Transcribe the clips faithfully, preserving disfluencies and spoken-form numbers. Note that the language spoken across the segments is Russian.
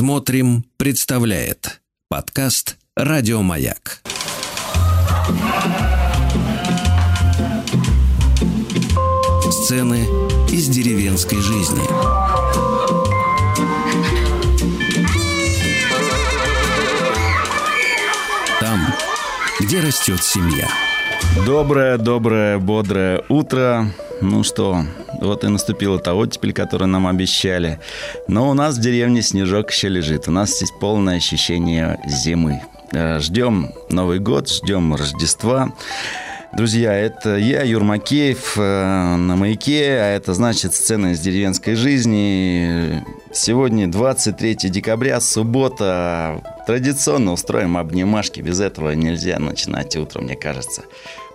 Смотрим, представляет подкаст «Радиомаяк». Сцены из деревенской жизни. Там, где растет семья. Доброе-доброе бодрое утро. Ну что, вот и наступила та оттепель, которую нам обещали. Но у нас в деревне снежок еще лежит. У нас здесь полное ощущение зимы. Ждем Новый год, ждем Рождества. Друзья, это я, Юрий Макеев, на «Маяке», а это значит «Сцены из деревенской жизни». Сегодня двадцать третье декабря, суббота. Традиционно устроим обнимашки, без этого нельзя начинать утро, мне кажется.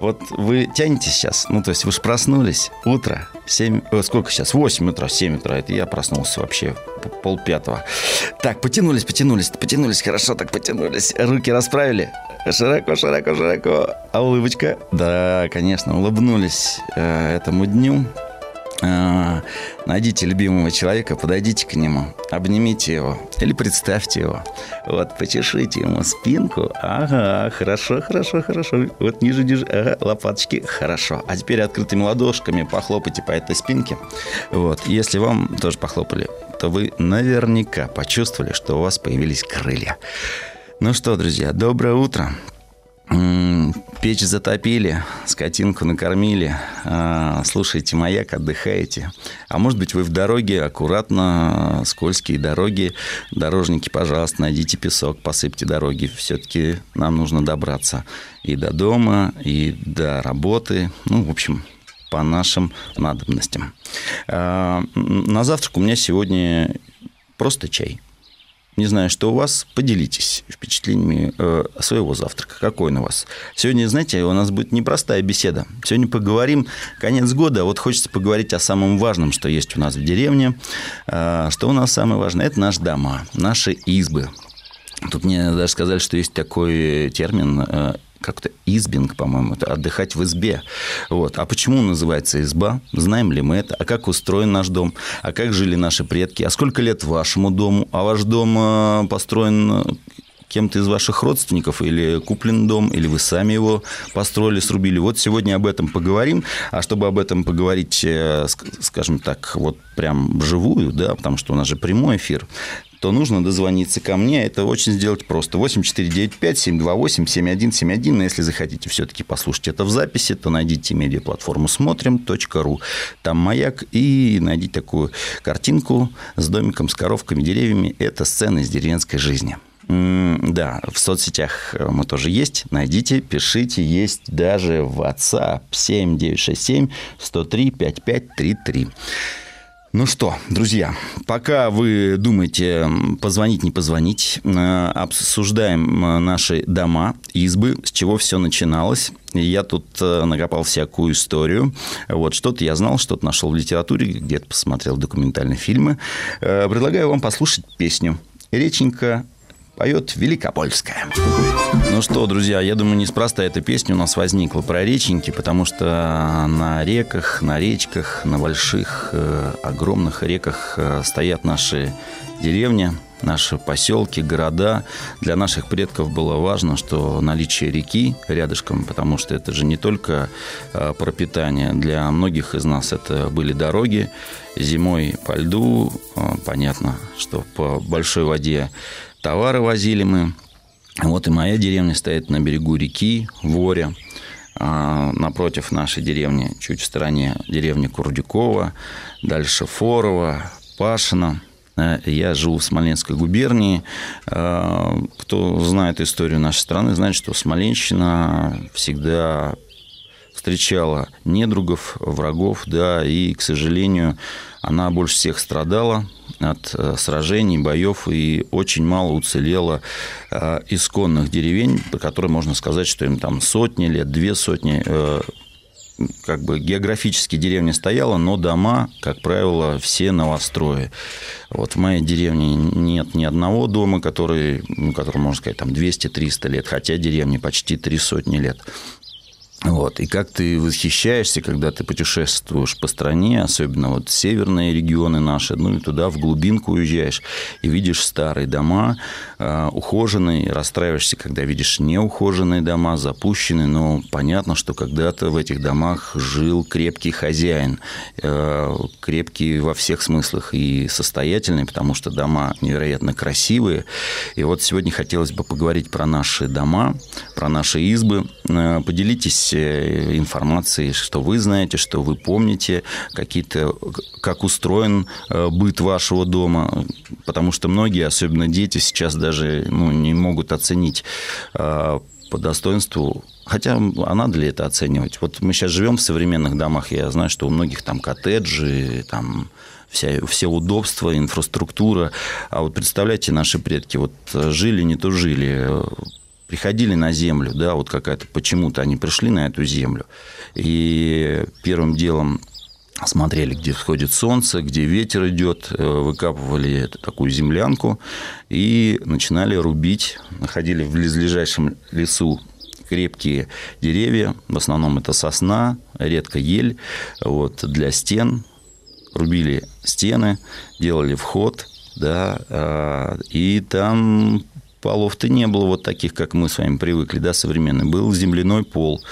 Вот вы тянете сейчас, ну то есть вы же проснулись, утро, семь, э, сколько сейчас, восемь утра, семь утра, это я проснулся вообще полпятого. Так, потянулись, потянулись, потянулись, хорошо так потянулись, руки расправили, широко, широко, широко, а улыбочка? Да, конечно, улыбнулись э, этому дню. Найдите любимого человека, подойдите к нему, обнимите его или представьте его. Вот, почешите ему спинку. Ага, хорошо, хорошо, хорошо. Вот ниже, ниже, ага, лопаточки. Хорошо. А теперь открытыми ладошками похлопайте по этой спинке. Вот, если вам тоже похлопали, то вы наверняка почувствовали, что у вас появились крылья. Ну что, друзья, доброе утро. Печь затопили, скотинку накормили, слушайте «Маяк», отдыхаете. А может быть, вы в дороге, аккуратно, скользкие дороги. Дорожники, пожалуйста, найдите песок, посыпьте дороги. Все-таки нам нужно добраться и до дома, и до работы. Ну, в общем, по нашим надобностям. На завтрак у меня сегодня просто чай. Не знаю, что у вас. Поделитесь впечатлениями своего завтрака. Какой он у вас? Сегодня, знаете, у нас будет непростая беседа. Сегодня поговорим. Конец года. Вот хочется поговорить о самом важном, что есть у нас в деревне. Что у нас самое важное? Это наши дома, наши избы. Тут мне даже сказали, что есть такой термин... Как-то избинг, по-моему, это отдыхать в избе. Вот. А почему называется изба? Знаем ли мы это? А как устроен наш дом? А как жили наши предки? А сколько лет вашему дому? А ваш дом построен кем-то из ваших родственников? Или куплен дом? Или вы сами его построили, срубили? Вот сегодня об этом поговорим. А чтобы об этом поговорить, скажем так, вот прям вживую, да, потому что у нас же прямой эфир, то нужно дозвониться ко мне. Это очень сделать просто. восемь четыре девять пять семь два восемь семь один семь один. Если захотите все-таки послушать это в записи, то найдите медиаплатформу смотрим точка ру. Там «Маяк». И найдите такую картинку с домиком, с коровками, деревьями. Это сцена из деревенской жизни. Да, в соцсетях мы тоже есть. Найдите, пишите. Есть даже WhatsApp семь девять шесть семь сто три пятьдесят пять тридцать три. Ну что, друзья, пока вы думаете, позвонить, не позвонить, обсуждаем наши дома, избы, с чего все начиналось. Я тут накопал всякую историю. Вот, что-то я знал, что-то нашел в литературе, где-то посмотрел документальные фильмы. Предлагаю вам послушать песню. Реченька поет «Великопольское». Ну что, друзья, я думаю, неспроста эта песня у нас возникла про реченьки, потому что на реках, на речках, на больших, э, огромных реках э, стоят наши деревни, наши поселки, города. Для наших предков было важно, что наличие реки рядышком, потому что это же не только э, пропитание. Для многих из нас это были дороги. Зимой по льду, э, понятно, что по большой воде товары возили мы. Вот и моя деревня стоит на берегу реки Воря. А напротив нашей деревни, чуть в стороне, деревня Курдюкова. Дальше Форово, Пашино. Я живу в Смоленской губернии. Кто знает историю нашей страны, знает, что Смоленщина всегда встречала недругов, врагов, да, и, к сожалению, она больше всех страдала от сражений, боев, и очень мало уцелело э, исконных деревень, по которым можно сказать, что им там сотни лет, две сотни, э, как бы географически деревня стояла, но дома, как правило, все новострои. Вот в моей деревне нет ни одного дома, который, ну, которому, можно сказать, там двести-триста лет, хотя деревне почти три сотни лет. Вот. И как ты восхищаешься, когда ты путешествуешь по стране, особенно вот северные регионы наши, ну и туда в глубинку уезжаешь, и видишь старые дома, э, ухоженные, расстраиваешься, когда видишь неухоженные дома, запущенные, но понятно, что когда-то в этих домах жил крепкий хозяин, э, крепкий во всех смыслах и состоятельный, потому что дома невероятно красивые. И вот сегодня хотелось бы поговорить про наши дома, про наши избы, э, поделитесь информации, что вы знаете, что вы помните, какие-то, как устроен быт вашего дома, потому что многие, особенно дети, сейчас даже ну, не могут оценить по достоинству. Хотя, а надо ли это оценивать? Вот мы сейчас живем в современных домах, я знаю, что у многих там коттеджи, там вся, все удобства, инфраструктура. А вот представляете, наши предки вот жили, не то жили, приходили на землю, да, вот какая-то, почему-то они пришли на эту землю, и первым делом смотрели, где сходит солнце, где ветер идет, выкапывали такую землянку и начинали рубить, находили в близлежащем лесу крепкие деревья, в основном это сосна, редко ель, вот, для стен, рубили стены, делали вход, да, и там... Полов-то не было вот таких, как мы с вами привыкли, да, современный. Был земляной пол.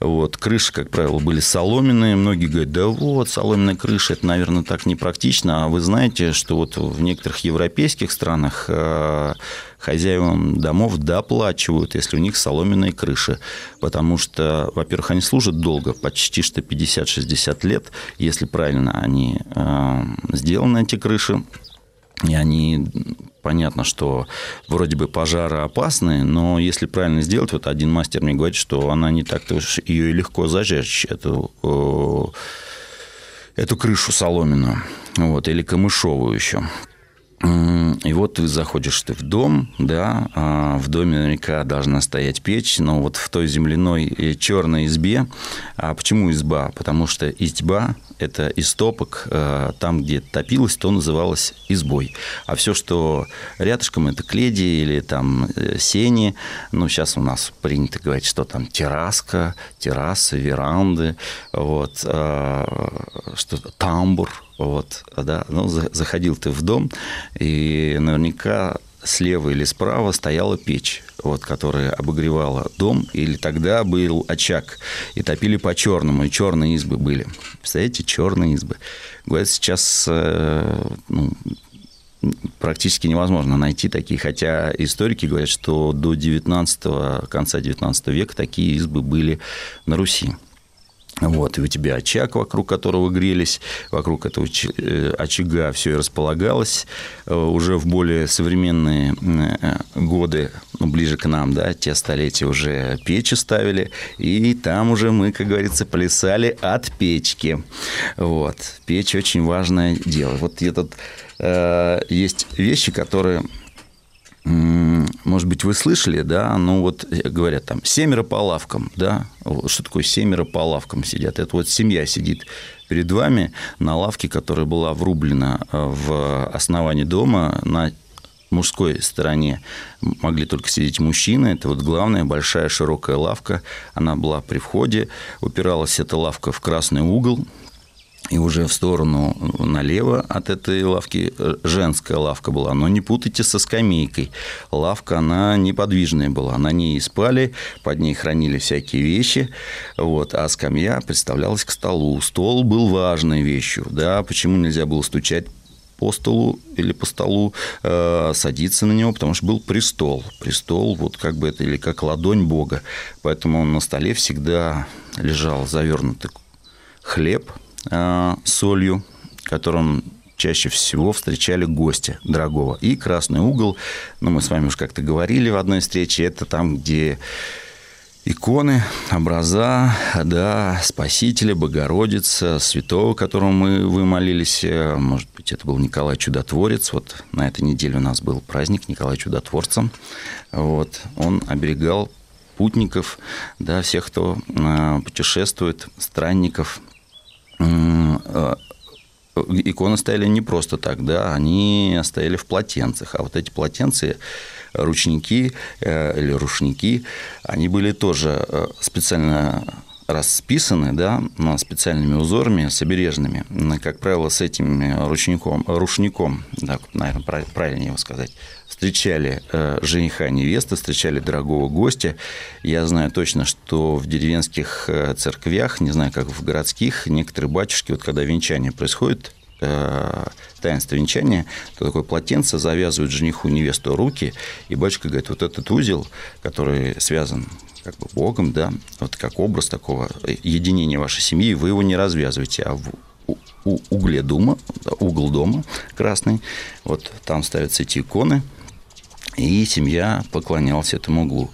Вот. Крыши, как правило, были соломенные. Многие говорят, да вот, соломенная крыша, это, наверное, так непрактично. А вы знаете, что вот в некоторых европейских странах хозяевам домов доплачивают, если у них соломенные крыши. Потому что, во-первых, они служат долго, почти что пятьдесят-шестьдесят лет, если правильно они сделаны, эти крыши. И они, понятно, что вроде бы пожароопасны, но если правильно сделать, вот один мастер мне говорит, что она не так-то уж ее и легко зажечь, эту, эту крышу соломенную, вот, или камышовую еще. И вот ты заходишь ты в дом, да, а в доме наверняка должна стоять печь, но вот в той земляной черной избе. А почему изба? Потому что изба – это истопок, там, где топилось, то называлось избой. А все, что рядышком – это кледи или там сени. Ну, сейчас у нас принято говорить, что там терраска, террасы, веранды, вот, что-то тамбур. Вот, да, ну, заходил ты в дом, и наверняка слева или справа стояла печь, вот, которая обогревала дом, или тогда был очаг, и топили по-черному, и черные избы были. Представляете, черные избы. Говорят, сейчас ну, практически невозможно найти такие, хотя историки говорят, что до девятнадцатого, конца девятнадцатого века такие избы были на Руси. Вот, и у тебя очаг, вокруг которого грелись, вокруг этого очага все и располагалось. Уже в более современные годы, ну, ближе к нам, да, те столетия уже печи ставили, и там уже мы, как говорится, плясали от печки. Вот, печь очень важное дело. Вот этот, э, есть вещи, которые... Может быть, вы слышали, да, ну вот говорят там семеро по лавкам, да, что такое семеро по лавкам сидят? Это вот семья сидит перед вами на лавке, которая была врублена в основании дома, на мужской стороне могли только сидеть мужчины, это вот главная большая широкая лавка, она была при входе, упиралась эта лавка в красный угол. И уже в сторону налево от этой лавки женская лавка была. Но не путайте со скамейкой. Лавка, она неподвижная была. На ней спали, под ней хранили всякие вещи. Вот. А скамья представлялась к столу. Стол был важной вещью. Да? Почему нельзя было стучать по столу или по столу, э, садиться на него, потому что был престол. Престол, вот как бы это, или как ладонь Бога. Поэтому на столе всегда лежал завернутый хлеб с солью, которым чаще всего встречали гостя дорогого. И красный угол, ну, мы с вами уж как-то говорили в одной встрече, это там, где иконы, образа, да, Спасителя, Богородица, святого, которому мы вы молились. Может быть, это был Николай Чудотворец. Вот на этой неделе у нас был праздник Николая Чудотворца. Вот. Он оберегал путников, да, всех, кто путешествует, странников. Иконы стояли не просто так, да, они стояли в полотенцах, а вот эти полотенца, ручники или рушники, они были тоже специально расписаны, да, специальными узорами, с обережными. Как правило, с этим рушником, рушником, да, наверное, правильнее его сказать, встречали жениха, невесты, встречали дорогого гостя. Я знаю точно, что в деревенских церквях, не знаю, как в городских, некоторые батюшки, вот когда венчание происходит, таинство венчания, то такое полотенце завязывают жениху, невесту руки, и батюшка говорит, вот этот узел, который связан как бы Богом, да, вот как образ такого единения вашей семьи, вы его не развязываете, а в угле дома, угол дома красный, вот там ставятся эти иконы, и семья поклонялась этому углу.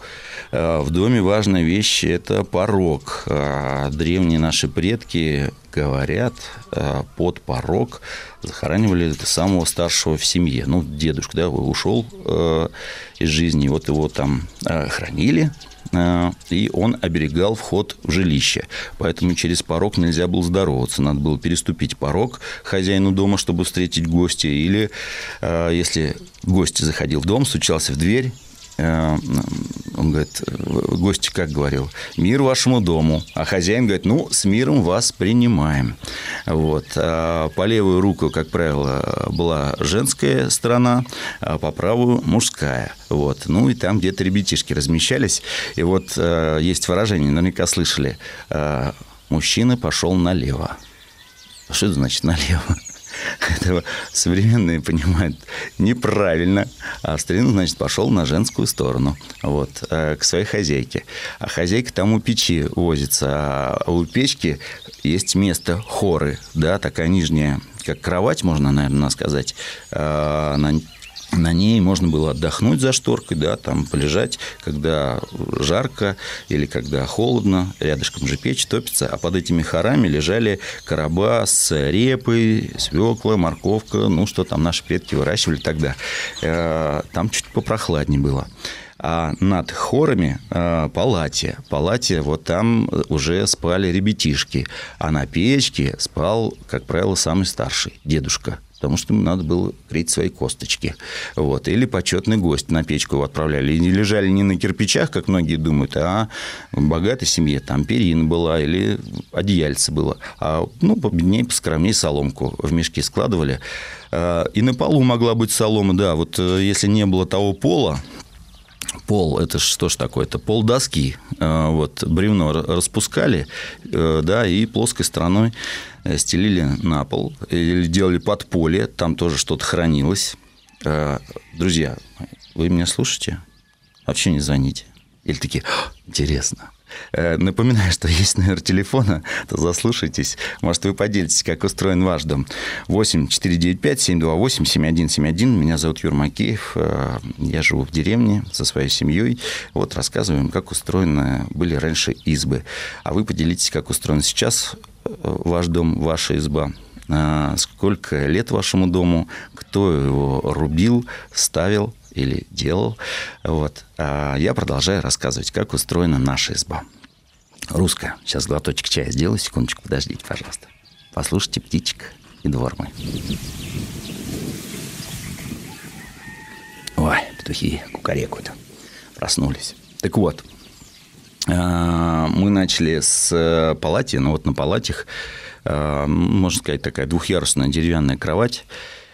В доме важная вещь – это порог. Древние наши предки, говорят, под порог захоранивали самого старшего в семье. Ну, дедушка, да, ушел из жизни, вот его там хранили, и он оберегал вход в жилище. Поэтому через порог нельзя было здороваться. Надо было переступить порог хозяину дома, чтобы встретить гостя. Или если гость заходил в дом, стучался в дверь, он говорит, гость как говорил, мир вашему дому. А хозяин говорит, ну, с миром вас принимаем. Вот. По левую руку, как правило, была женская сторона, а по правую – мужская. Вот. Ну, и там где-то ребятишки размещались. И вот есть выражение, наверняка слышали, мужчина пошел налево. Что это значит налево? Этого современные понимают неправильно. А старину, значит, пошел на женскую сторону, вот, к своей хозяйке. А хозяйка там у печи возится. А у печки есть место хоры, да, такая нижняя, как кровать, можно, наверное, сказать. Она... На ней можно было отдохнуть за шторкой, да, там полежать, когда жарко или когда холодно, рядышком же печь топится, а под этими хорами лежали короба с репой, свекла, морковка, ну, что там наши предки выращивали тогда. Там чуть попрохладнее было. А над хорами э, палатья. Палатья, вот там уже спали ребятишки. А на печке спал, как правило, самый старший, дедушка. Потому что ему надо было греть свои косточки. Вот. Или почетный гость, на печку его отправляли. И лежали не на кирпичах, как многие думают, а в богатой семье там перина была или одеяльце было. А, ну, победнее, поскромнее соломку в мешки складывали. И на полу могла быть солома, да. Вот если не было того пола, пол, это что ж такое? Это пол доски. Вот, бревно распускали, да, и плоской стороной стелили на пол. Или делали подполье, там тоже что-то хранилось. Друзья, вы меня слушаете? Вообще не звоните. Или такие, интересно. Напоминаю, что есть номер телефона, то заслушайтесь. Может, вы поделитесь, как устроен ваш дом. восемь четыре девять пять семь два восемь семь один семь один. Меня зовут Юрий Макеев. Я живу в деревне со своей семьей. Вот рассказываем, как устроены были раньше избы. А вы поделитесь, как устроен сейчас ваш дом, ваша изба. Сколько лет вашему дому, кто его рубил, ставил или делал. Вот. А я продолжаю рассказывать, как устроена наша изба. Русская. Сейчас глоточек чая сделаю. Секундочку, подождите, пожалуйста. Послушайте птичек и двор мой. Ой, петухи кукарекают. Проснулись. Так вот, мы начали с палати. Ну вот на палатях, можно сказать, такая двухъярусная деревянная кровать.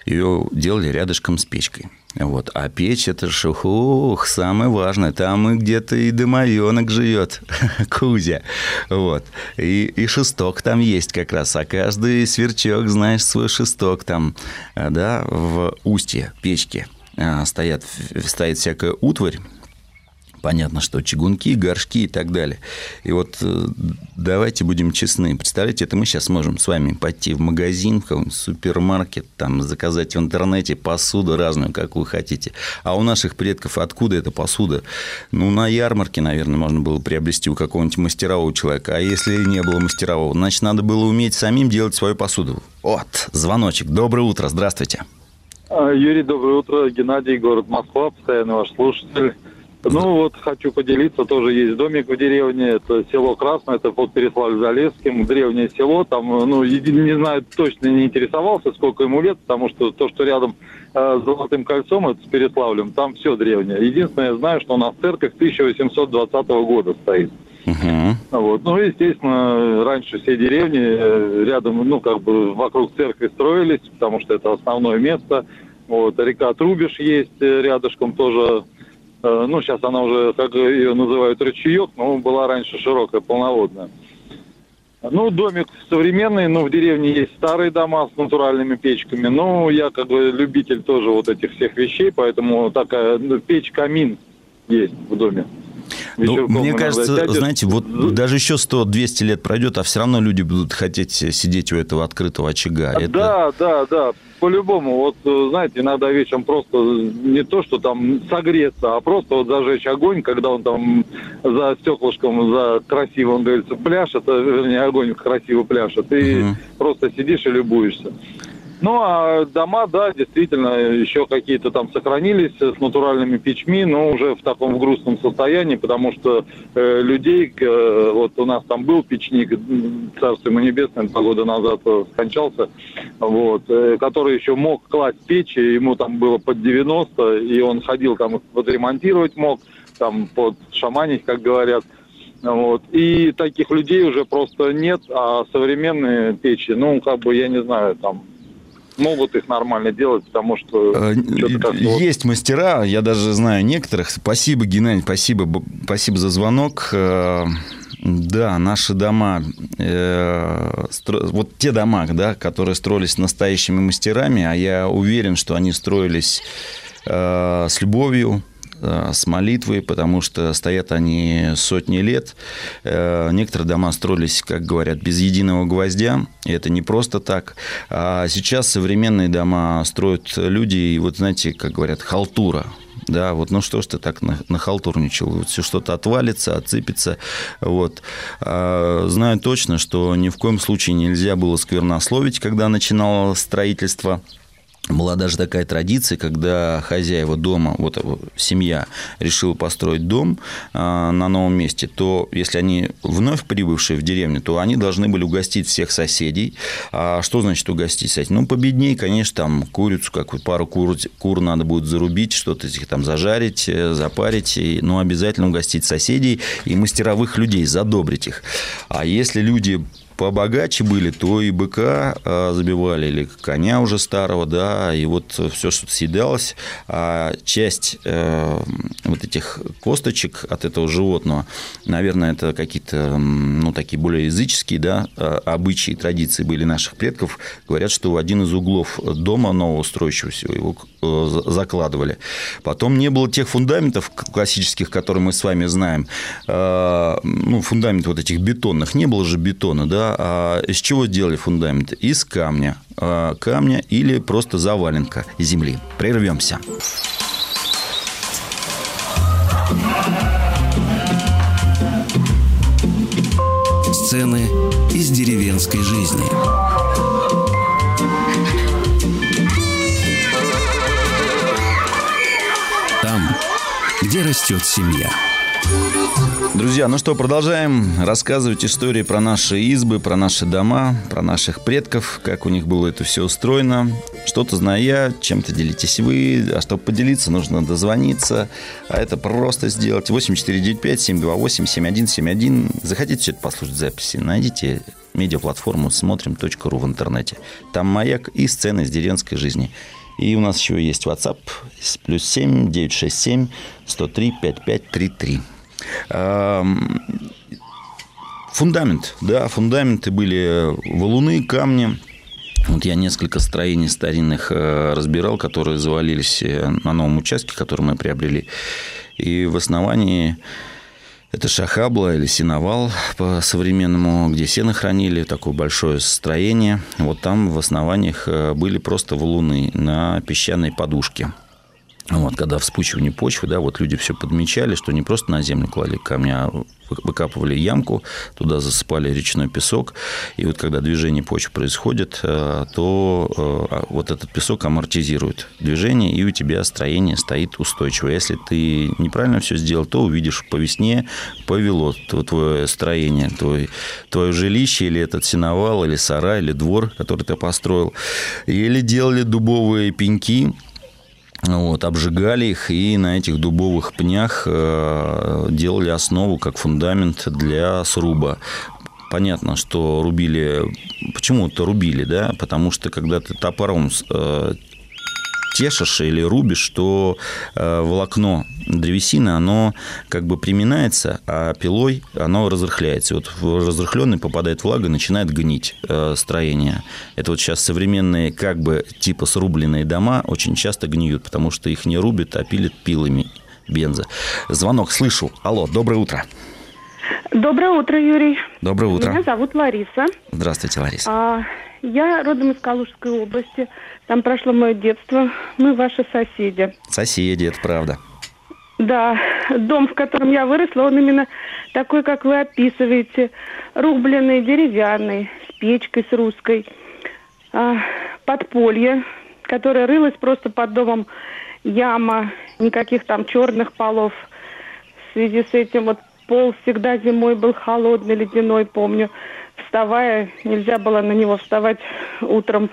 Ее делали рядышком с печкой. Вот. А печь – это шухух, самое важное. Там и где-то и домовенок живет, Кузя. Вот. И, и шесток там есть как раз. А каждый сверчок, знаешь, свой шесток там, да, в устье печки стоят, стоит всякая утварь. Понятно, что чугунки, горшки и так далее. И вот давайте будем честны. Представляете, это мы сейчас можем с вами пойти в магазин, в какой-нибудь супермаркет, там, заказать в интернете посуду разную, какую хотите. А у наших предков откуда эта посуда? Ну, на ярмарке, наверное, можно было приобрести у какого-нибудь мастерового человека. А если не было мастерового, значит, надо было уметь самим делать свою посуду. Вот, звоночек. Доброе утро, здравствуйте. Юрий, доброе утро. Геннадий, город Москва, постоянный ваш слушатель. Ну, вот хочу поделиться, тоже есть домик в деревне, это село Красное, это под Переславль-Залесским, древнее село, там, ну, не знаю, точно не интересовался, сколько ему лет, потому что то, что рядом э, с Золотым кольцом, это с Переславлем, там все древнее. Единственное, я знаю, что у нас церковь тысяча восемьсот двадцатого года стоит. Uh-huh. Вот. Ну, естественно, раньше все деревни рядом, ну, как бы вокруг церкви строились, потому что это основное место. Вот. Река Трубеж есть рядышком тоже. Ну, сейчас она уже, как ее называют, ручеек, но была раньше широкая, полноводная. Ну, домик современный, но в деревне есть старые дома с натуральными печками. Ну, я как бы любитель тоже вот этих всех вещей, поэтому такая ну, печь-камин есть в доме. Ну, мне кажется, сядет. Знаете, вот даже еще сто-двести лет пройдет, а все равно люди будут хотеть сидеть у этого открытого очага. Это... Да, да, да, по-любому. Вот, знаете, иногда вечером просто не то, что там согреться, а просто вот зажечь огонь, когда он там за стеклышком, за красивым, говорится, пляшет, вернее, огонь красиво пляшет, и угу. просто сидишь и любуешься. Ну, а дома, да, действительно, еще какие-то там сохранились с натуральными печами, но уже в таком грустном состоянии, потому что э, людей, э, вот у нас там был печник, царство ему небесное, два года назад скончался, вот, э, который еще мог класть печи, ему там было под девяносто, и он ходил там, подремонтировать мог, там, под шаманить, как говорят. Вот. И таких людей уже просто нет, а современные печи, ну, как бы, я не знаю, там... Могут их нормально делать, потому что... Есть мастера, я даже знаю некоторых. Спасибо, Геннадий, спасибо, спасибо за звонок. Да, наши дома, вот те дома, да, которые строились настоящими мастерами, а я уверен, что они строились с любовью, с молитвой, потому что стоят они сотни лет. Некоторые дома строились, как говорят, без единого гвоздя. И это не просто так. А сейчас современные дома строят люди, и вот, знаете, как говорят, халтура. Да, вот, ну что ж ты так нахалтурничал? Вот все что-то отвалится, отсыпется. Вот. А знаю точно, что ни в коем случае нельзя было сквернословить, когда начинало строительство. Была даже такая традиция, когда хозяева дома, вот семья решила построить дом а, на новом месте, то если они вновь прибывшие в деревню, то они должны были угостить всех соседей. А что значит угостить соседей? Ну, победнее, конечно, там курицу, какую-то пару кур, кур надо будет зарубить, что-то их там зажарить, запарить, и, ну, обязательно угостить соседей и мастеровых людей, задобрить их. А если люди... побогаче были, то и быка а, забивали, или коня уже старого, да, и вот все, что съедалось, а часть э, вот этих косточек от этого животного, наверное, это какие-то, ну, такие более языческие, да, обычаи, традиции были наших предков, говорят, что в один из углов дома нового строящегося его закладывали. Потом не было тех фундаментов классических, которые мы с вами знаем, э, ну, фундамент вот этих бетонных, не было же бетона, да. А из чего делали фундамент? Из камня. Камня или просто заваленка земли. Прервемся. Сцены из деревенской жизни. Там, где растет семья. Друзья, ну что, продолжаем рассказывать истории про наши избы, про наши дома, про наших предков, как у них было это все устроено. Что-то знаю я, чем-то делитесь вы, а чтобы поделиться, нужно дозвониться, а это просто сделать. восемь четыре девять пять семь два восемь семь один семь один. Захотите все это послушать записи, найдите медиаплатформу смотрим точка ру в интернете. Там «Маяк» и сцены из деревенской жизни. И у нас еще есть WhatsApp, плюс семь девятьсот шестьдесят семь сто три пятьдесят пять тридцать три. Фундамент, да, фундаменты были валуны, камни. Вот я несколько строений старинных разбирал, которые завалились на новом участке, который мы приобрели. И в основании это шахабла или сеновал по-современному, где сено хранили, такое большое строение. Вот там в основаниях были просто валуны на песчаной подушке. Вот, когда вспучивание почвы, да, вот люди все подмечали, что не просто на землю клали камни, а выкапывали ямку, туда засыпали речной песок. И вот когда движение почвы происходит, то вот этот песок амортизирует движение, и у тебя строение стоит устойчиво. Если ты неправильно все сделал, то увидишь, по весне повело твое строение, твой, твое жилище, или этот сеновал, или сарай, или двор, который ты построил. Или делали дубовые пеньки. Вот, обжигали их и на этих дубовых пнях э, делали основу как фундамент для сруба. Понятно, что рубили... Почему-то рубили, да? Потому что, когда ты топором э, тешишь или рубишь, то э, волокно древесины, оно как бы приминается, а пилой оно разрыхляется. Вот в разрыхленный попадает влага, начинает гнить э, строение. Это вот сейчас современные как бы типа срубленные дома очень часто гниют, потому что их не рубят, а пилят пилами бенза. Звонок слышу. Алло, доброе утро. Доброе утро, Юрий. Доброе утро. Меня зовут Лариса. Здравствуйте, Лариса. А, я родом из Калужской области. Там прошло мое детство. Мы ваши соседи. Соседи, это правда. Да, дом, в котором я выросла, он именно такой, как вы описываете. Рубленый, деревянный, с печкой, с русской. А, подполье, которое рылось просто под домом. Яма, никаких там черных полов. В связи с этим вот пол всегда зимой был холодный, ледяной, помню. Вставая, нельзя было на него вставать утром.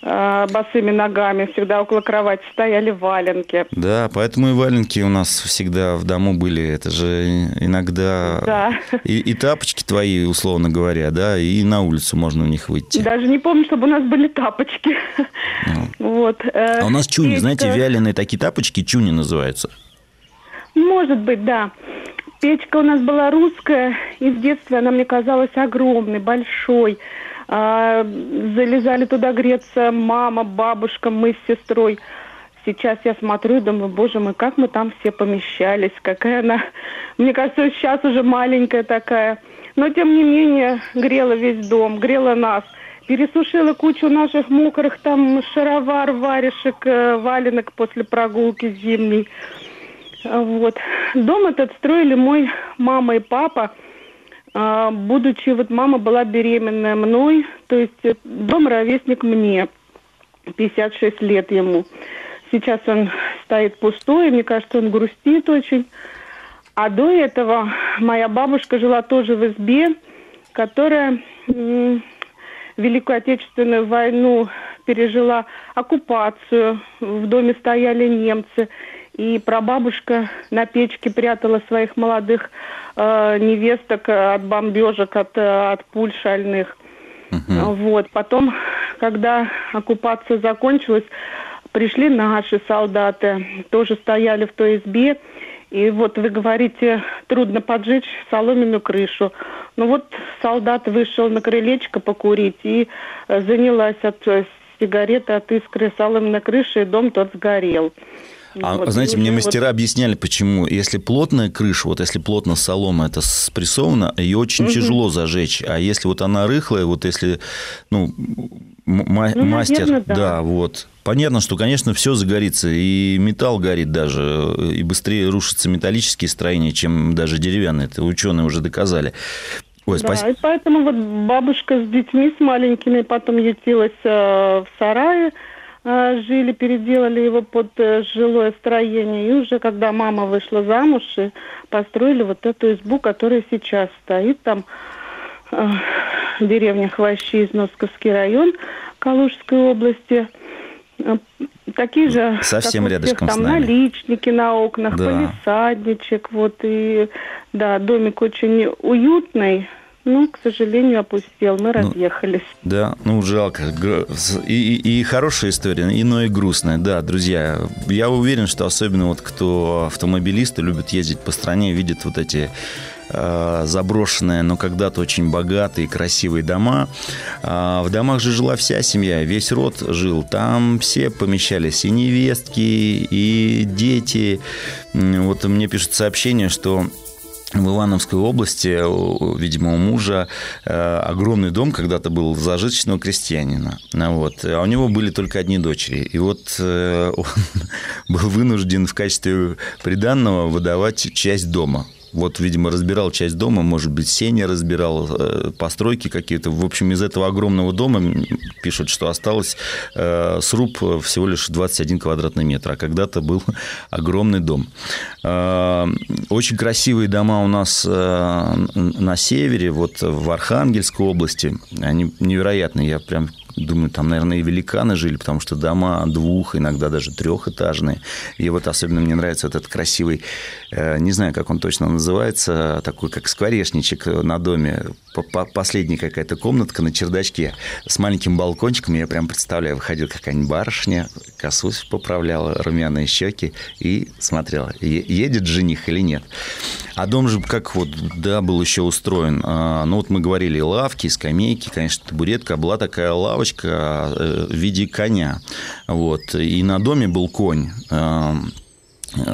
Босыми ногами, всегда около кровати стояли валенки. Да, поэтому и валенки у нас всегда в дому были. Это же иногда... Да. И, и тапочки твои, условно говоря, да, и на улицу можно у них выйти. Даже не помню, чтобы у нас были тапочки. Ну. Вот. А у нас чуни, Печка... знаете, вяленые такие тапочки, чуни называются. Может быть, да. Печка у нас была русская, и в детстве она мне казалась огромной, большой. А, залезали туда греться мама, бабушка, мы с сестрой. Сейчас я смотрю и думаю, боже мой, как мы там все помещались, какая она, мне кажется, сейчас уже маленькая такая. Но, тем не менее, грела весь дом, грела нас. Пересушила кучу наших мокрых там шаровар, варежек, валенок после прогулки зимней. Вот. Дом этот строили мой мама и папа. Будучи, вот мама была беременная мной, то есть дом ровесник мне, пятьдесят шесть лет ему. Сейчас он стоит пустой, мне кажется, он грустит очень. А до этого моя бабушка жила тоже в избе, которая м- Великую Отечественную войну пережила оккупацию, в доме стояли немцы. И прабабушка на печке прятала своих молодых э, невесток от бомбежек, от, от пуль шальных. Uh-huh. Вот. Потом, когда оккупация закончилась, пришли наши солдаты, тоже стояли в той избе. И вот вы говорите, трудно поджечь соломенную крышу. Ну вот солдат вышел на крылечко покурить и занялась от сигареты, от искры соломенной крыши, и дом тот сгорел. А, вот, знаете, мне мастера вот... объясняли, почему. Если плотная крыша, вот если плотно солома, это спрессовано, ее очень угу. тяжело зажечь. А если вот она рыхлая, вот если, ну, ма- ну мастер, наверное, да. да, вот. Понятно, что, конечно, все загорится, и металл горит даже, и быстрее рушатся металлические строения, чем даже деревянные. Это ученые уже доказали. Ой, спас... Да, и поэтому вот бабушка с детьми, с маленькими, потом ютилась в сарае. Жили, переделали его под жилое строение. И уже когда мама вышла замуж, и построили вот эту избу, которая сейчас стоит. Там э, деревня Хвощи, Износковский район Калужской области. Такие же, совсем как у всех, там наличники на окнах, да. Полисадничек. Вот, и, да, домик очень уютный. Ну, к сожалению, опустел. Мы ну, разъехались. Да, ну, жалко. И, и, и хорошая история, и, но и грустная. Да, друзья, я уверен, что особенно вот кто автомобилисты, любит ездить по стране, видит вот эти э, заброшенные, но когда-то очень богатые, красивые дома. А в домах же жила вся семья, весь род жил. Там все помещались, и невестки, и дети. Вот мне пишут сообщение, что... В Ивановской области, видимо, у мужа огромный дом когда-то был зажиточного крестьянина. Вот. А у него были только одни дочери. И вот он был вынужден в качестве приданного выдавать часть дома. Вот, видимо, разбирал часть дома, может быть, сени разбирал, постройки какие-то. В общем, из этого огромного дома, пишут, что осталось э, сруб всего лишь двадцать один квадратный метр, а когда-то был огромный дом. Э, очень красивые дома у нас э, на севере, вот в Архангельской области. Они невероятные, я прям Думаю, там, наверное, и великаны жили, потому что дома двух, иногда даже трехэтажные. И вот особенно мне нравится вот этот красивый, не знаю, как он точно называется, такой как скворечничек на доме. Последняя какая-то комнатка на чердачке с маленьким балкончиком. Я прям представляю, выходила какая-нибудь барышня, косусь поправляла, румяные щеки и смотрела, едет жених или нет. А дом же как вот, да, был еще устроен. Ну, вот мы говорили, лавки, скамейки, конечно, табуретка. Была такая лавочка в виде коня. Вот. И на доме был конь.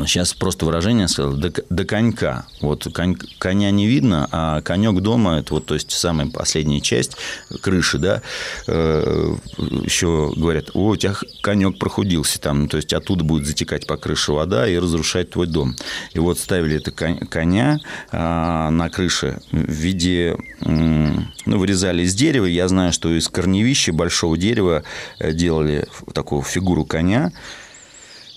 Сейчас просто выражение сказал, до, до конька. Вот конь, коня не видно, а конек дома, это вот, то есть самая последняя часть крыши, да, э, еще говорят, о, у тебя конек прохудился там, то есть оттуда будет затекать по крыше вода и разрушать твой дом. И вот ставили это коня э, на крыше в виде, э, ну, вырезали из дерева. Я знаю, что из корневища большого дерева делали такую фигуру коня.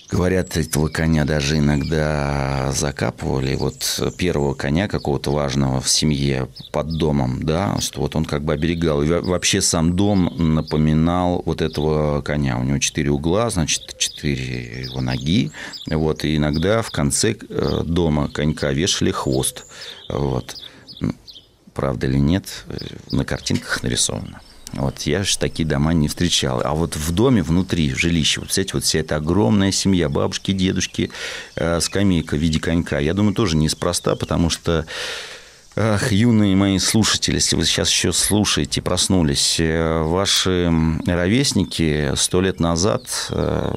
Говорят, этого коня даже иногда закапывали. Вот первого коня какого-то важного в семье под домом, да, что вот он как бы оберегал. И вообще сам дом напоминал вот этого коня. У него четыре угла, значит, четыре его ноги. Вот, и иногда в конце дома конька вешали хвост. Вот. Правда или нет, на картинках нарисовано. Вот, я же такие дома не встречал. А вот в доме внутри, в жилище, вот, представляете, вот вся эта огромная семья, бабушки, дедушки, э, скамейка в виде конька. Я думаю, тоже неспроста, потому что, эх, юные мои слушатели, если вы сейчас еще слушаете, проснулись, э, ваши ровесники сто лет назад... Э,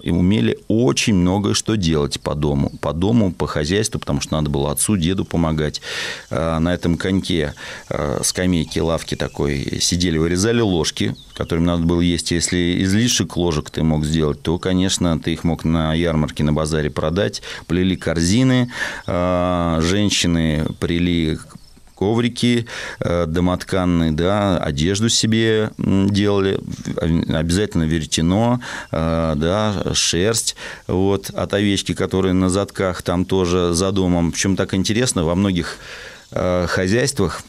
и умели очень многое что делать по дому, по дому, по хозяйству, потому что надо было отцу, деду помогать. На этом коньке, скамейке, лавке такой сидели, вырезали ложки, которым надо было есть. Если излишек ложек ты мог сделать, то, конечно, ты их мог на ярмарке, на базаре продать. Плели корзины, женщины плели коврики домотканные, да, одежду себе делали, обязательно веретено, да, шерсть вот, от овечки, которые на задках там тоже за домом. Причем так интересно, во многих хозяйствах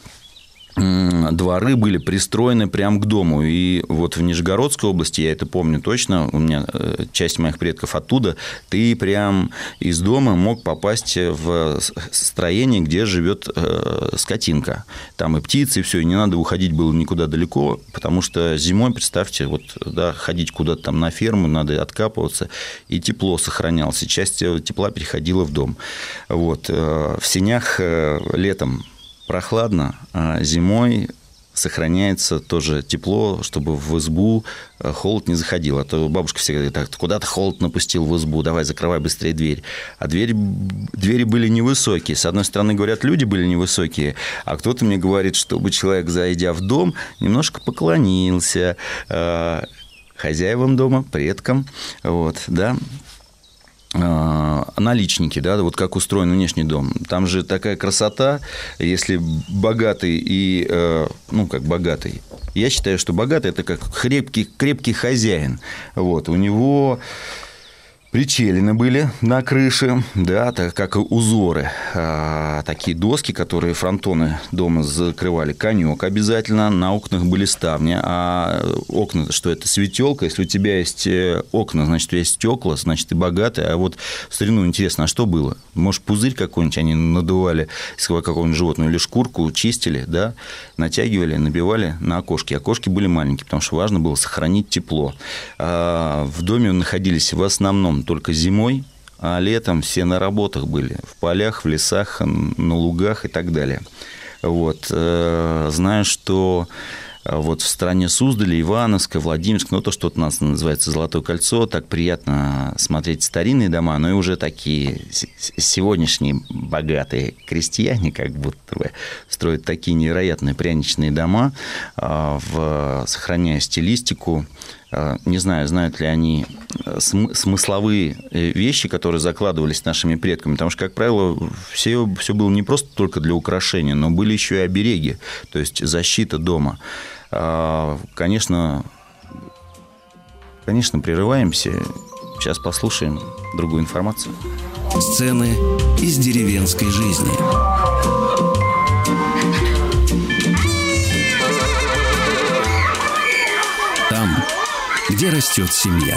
дворы были пристроены прямо к дому. И вот в Нижегородской области, я это помню точно, у меня часть моих предков оттуда, ты прям из дома мог попасть в строение, где живет скотинка. Там и птицы, и все, и не надо уходить было никуда далеко, потому что зимой, представьте, вот, да, ходить куда-то там на ферму, надо откапываться, и тепло сохранялось, и часть тепла переходила в дом. Вот. В сенях летом прохладно, а зимой сохраняется тоже тепло, чтобы в избу холод не заходил. А то бабушка всегда говорит, так, куда-то холод напустил в избу, давай, закрывай быстрее дверь. А дверь, двери были невысокие. С одной стороны, говорят, люди были невысокие, а кто-то мне говорит, чтобы человек, зайдя в дом, немножко поклонился хозяевам дома, предкам, вот, да. Наличники, да, вот как устроен внешний дом. Там же такая красота, если богатый и, ну, как богатый. Я считаю, что богатый – это как крепкий, крепкий хозяин. Вот, у него... Причелины были на крыше, да, так как узоры, а, такие доски, которые фронтоны дома закрывали, конек обязательно, на окнах были ставни, а окна, что это светелка, если у тебя есть окна, значит, есть стекла, значит, ты богатый, а вот в старину интересно, а что было? Может, пузырь какой-нибудь они надували из какого-нибудь животного, или шкурку чистили, да, натягивали, набивали на окошки, окошки были маленькие, потому что важно было сохранить тепло. А в доме находились в основном только зимой, а летом все на работах были, в полях, в лесах, на лугах и так далее. Вот. Знаю, что вот в стране Суздаль, Ивановская, Владимирск, ну, то, что у нас называется «Золотое кольцо», так приятно смотреть старинные дома, но и уже такие сегодняшние богатые крестьяне, как будто бы, строят такие невероятные пряничные дома, в, сохраняя стилистику. Не знаю, знают ли они смысловые вещи, которые закладывались нашими предками. Потому что, как правило, все, все было не просто только для украшения, но были еще и обереги, то есть защита дома. Конечно, конечно, прерываемся. Сейчас послушаем другую информацию. Сцены из деревенской жизни. где растет семья.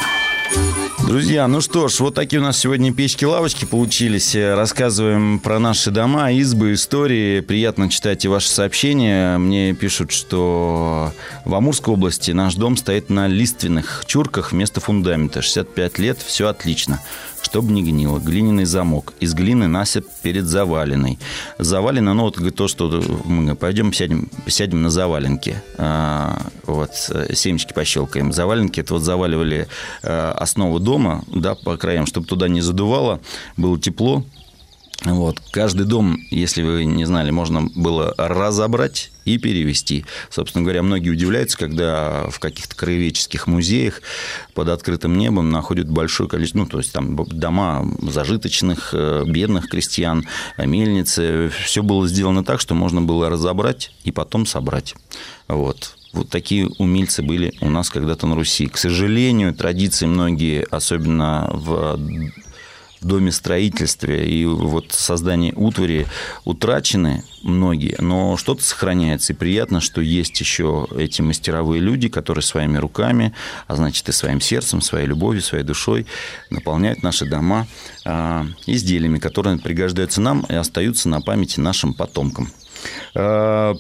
Друзья, ну что ж, вот такие у нас сегодня печки-лавочки получились. Рассказываем про наши дома, избы, истории. Приятно читать и ваши сообщения. Мне пишут, что в Амурской области наш дом стоит на лиственных чурках вместо фундамента. шестьдесят пять лет, все отлично. Чтобы не гнило. Глиняный замок. Из глины насыпь перед заваленной. Завалено, ну, вот то, что мы пойдем сядем, сядем на заваленке. А, вот, семечки пощелкаем. Заваленки, это вот заваливали а, основу дома, да, по краям, чтобы туда не задувало, было тепло. Вот. Каждый дом, если вы не знали, можно было разобрать и перевести. Собственно говоря, многие удивляются, когда в каких-то краеведческих музеях под открытым небом находят большое количество, ну, то есть там дома зажиточных, бедных крестьян, мельницы. Все было сделано так, что можно было разобрать и потом собрать. Вот. Вот такие умельцы были у нас когда-то на Руси. К сожалению, традиции многие, особенно в домостроительстве и вот создание утвари утрачены многие, но что-то сохраняется. И приятно, что есть еще эти мастеровые люди, которые своими руками, а значит и своим сердцем, своей любовью, своей душой наполняют наши дома а, изделиями, которые пригождаются нам и остаются на памяти нашим потомкам. А,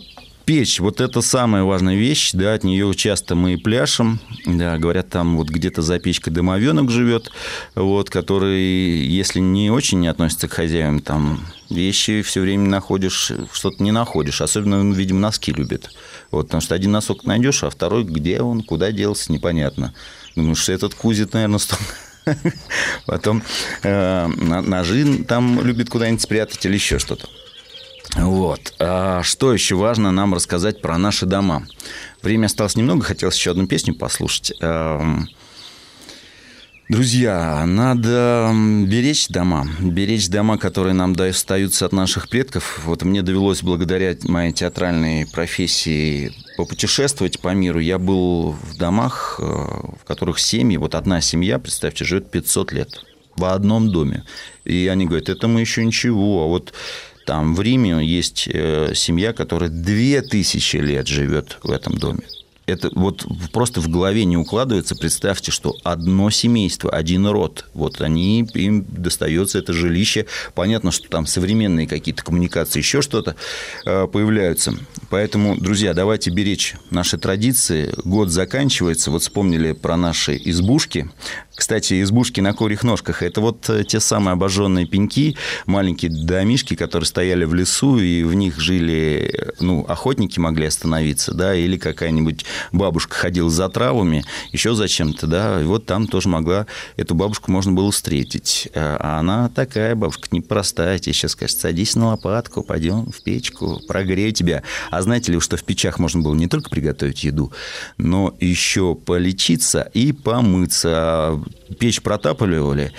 Печь, вот это самая важная вещь, да, от нее часто мы и пляшем, да, говорят, там вот где-то за печкой домовенок живет, вот, который, если не очень относится к хозяевам, там вещи все время находишь, что-то не находишь, особенно, он, видимо, носки любит, вот, потому что один носок найдешь, а второй, где он, куда делся, непонятно, думаешь, что этот кузит, наверное, стол. Потом ножи там любит куда-нибудь спрятать или еще что-то. Вот. А что еще важно нам рассказать про наши дома? Время осталось немного, хотелось еще одну песню послушать. Друзья, надо беречь дома, беречь дома, которые нам достаются от наших предков. Вот мне довелось благодаря моей театральной профессии попутешествовать по миру. Я был в домах, в которых семьи, вот одна семья, представьте, живет пятьсот лет в одном доме. И они говорят, это мы еще ничего, а вот... Там в Риме есть семья, которая две тысячи лет живет в этом доме. Это вот просто в голове не укладывается. Представьте, что одно семейство, один род. Вот они, им достается это жилище. Понятно, что там современные какие-то коммуникации, еще что-то появляются. Поэтому, друзья, давайте беречь наши традиции. Год заканчивается. Вот вспомнили про наши избушки. Кстати, избушки на курьих ножках. Это вот те самые обожженные пеньки, маленькие домишки, которые стояли в лесу, и в них жили, ну, охотники могли остановиться, да, или какая-нибудь бабушка ходила за травами, еще зачем-то, да, и вот там тоже могла, эту бабушку можно было встретить. А она такая бабушка непростая, тебе сейчас скажет, садись на лопатку, пойдем в печку, прогрею тебя. А знаете ли, что в печах можно было не только приготовить еду, но еще полечиться и помыться. Печь протапливали,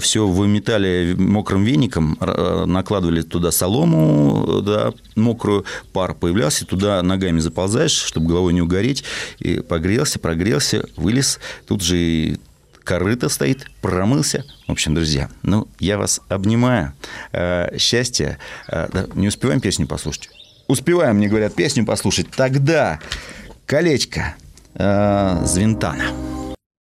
все выметали мокрым веником, накладывали туда солому, да, мокрую, пар появлялся, туда ногами заползаешь, чтобы головой не угореть, и погрелся, прогрелся, вылез, тут же и корыто стоит, промылся. В общем, друзья, ну, я вас обнимаю, счастья, не успеваем песню послушать? Успеваем, мне говорят, песню послушать, тогда колечко Звентана.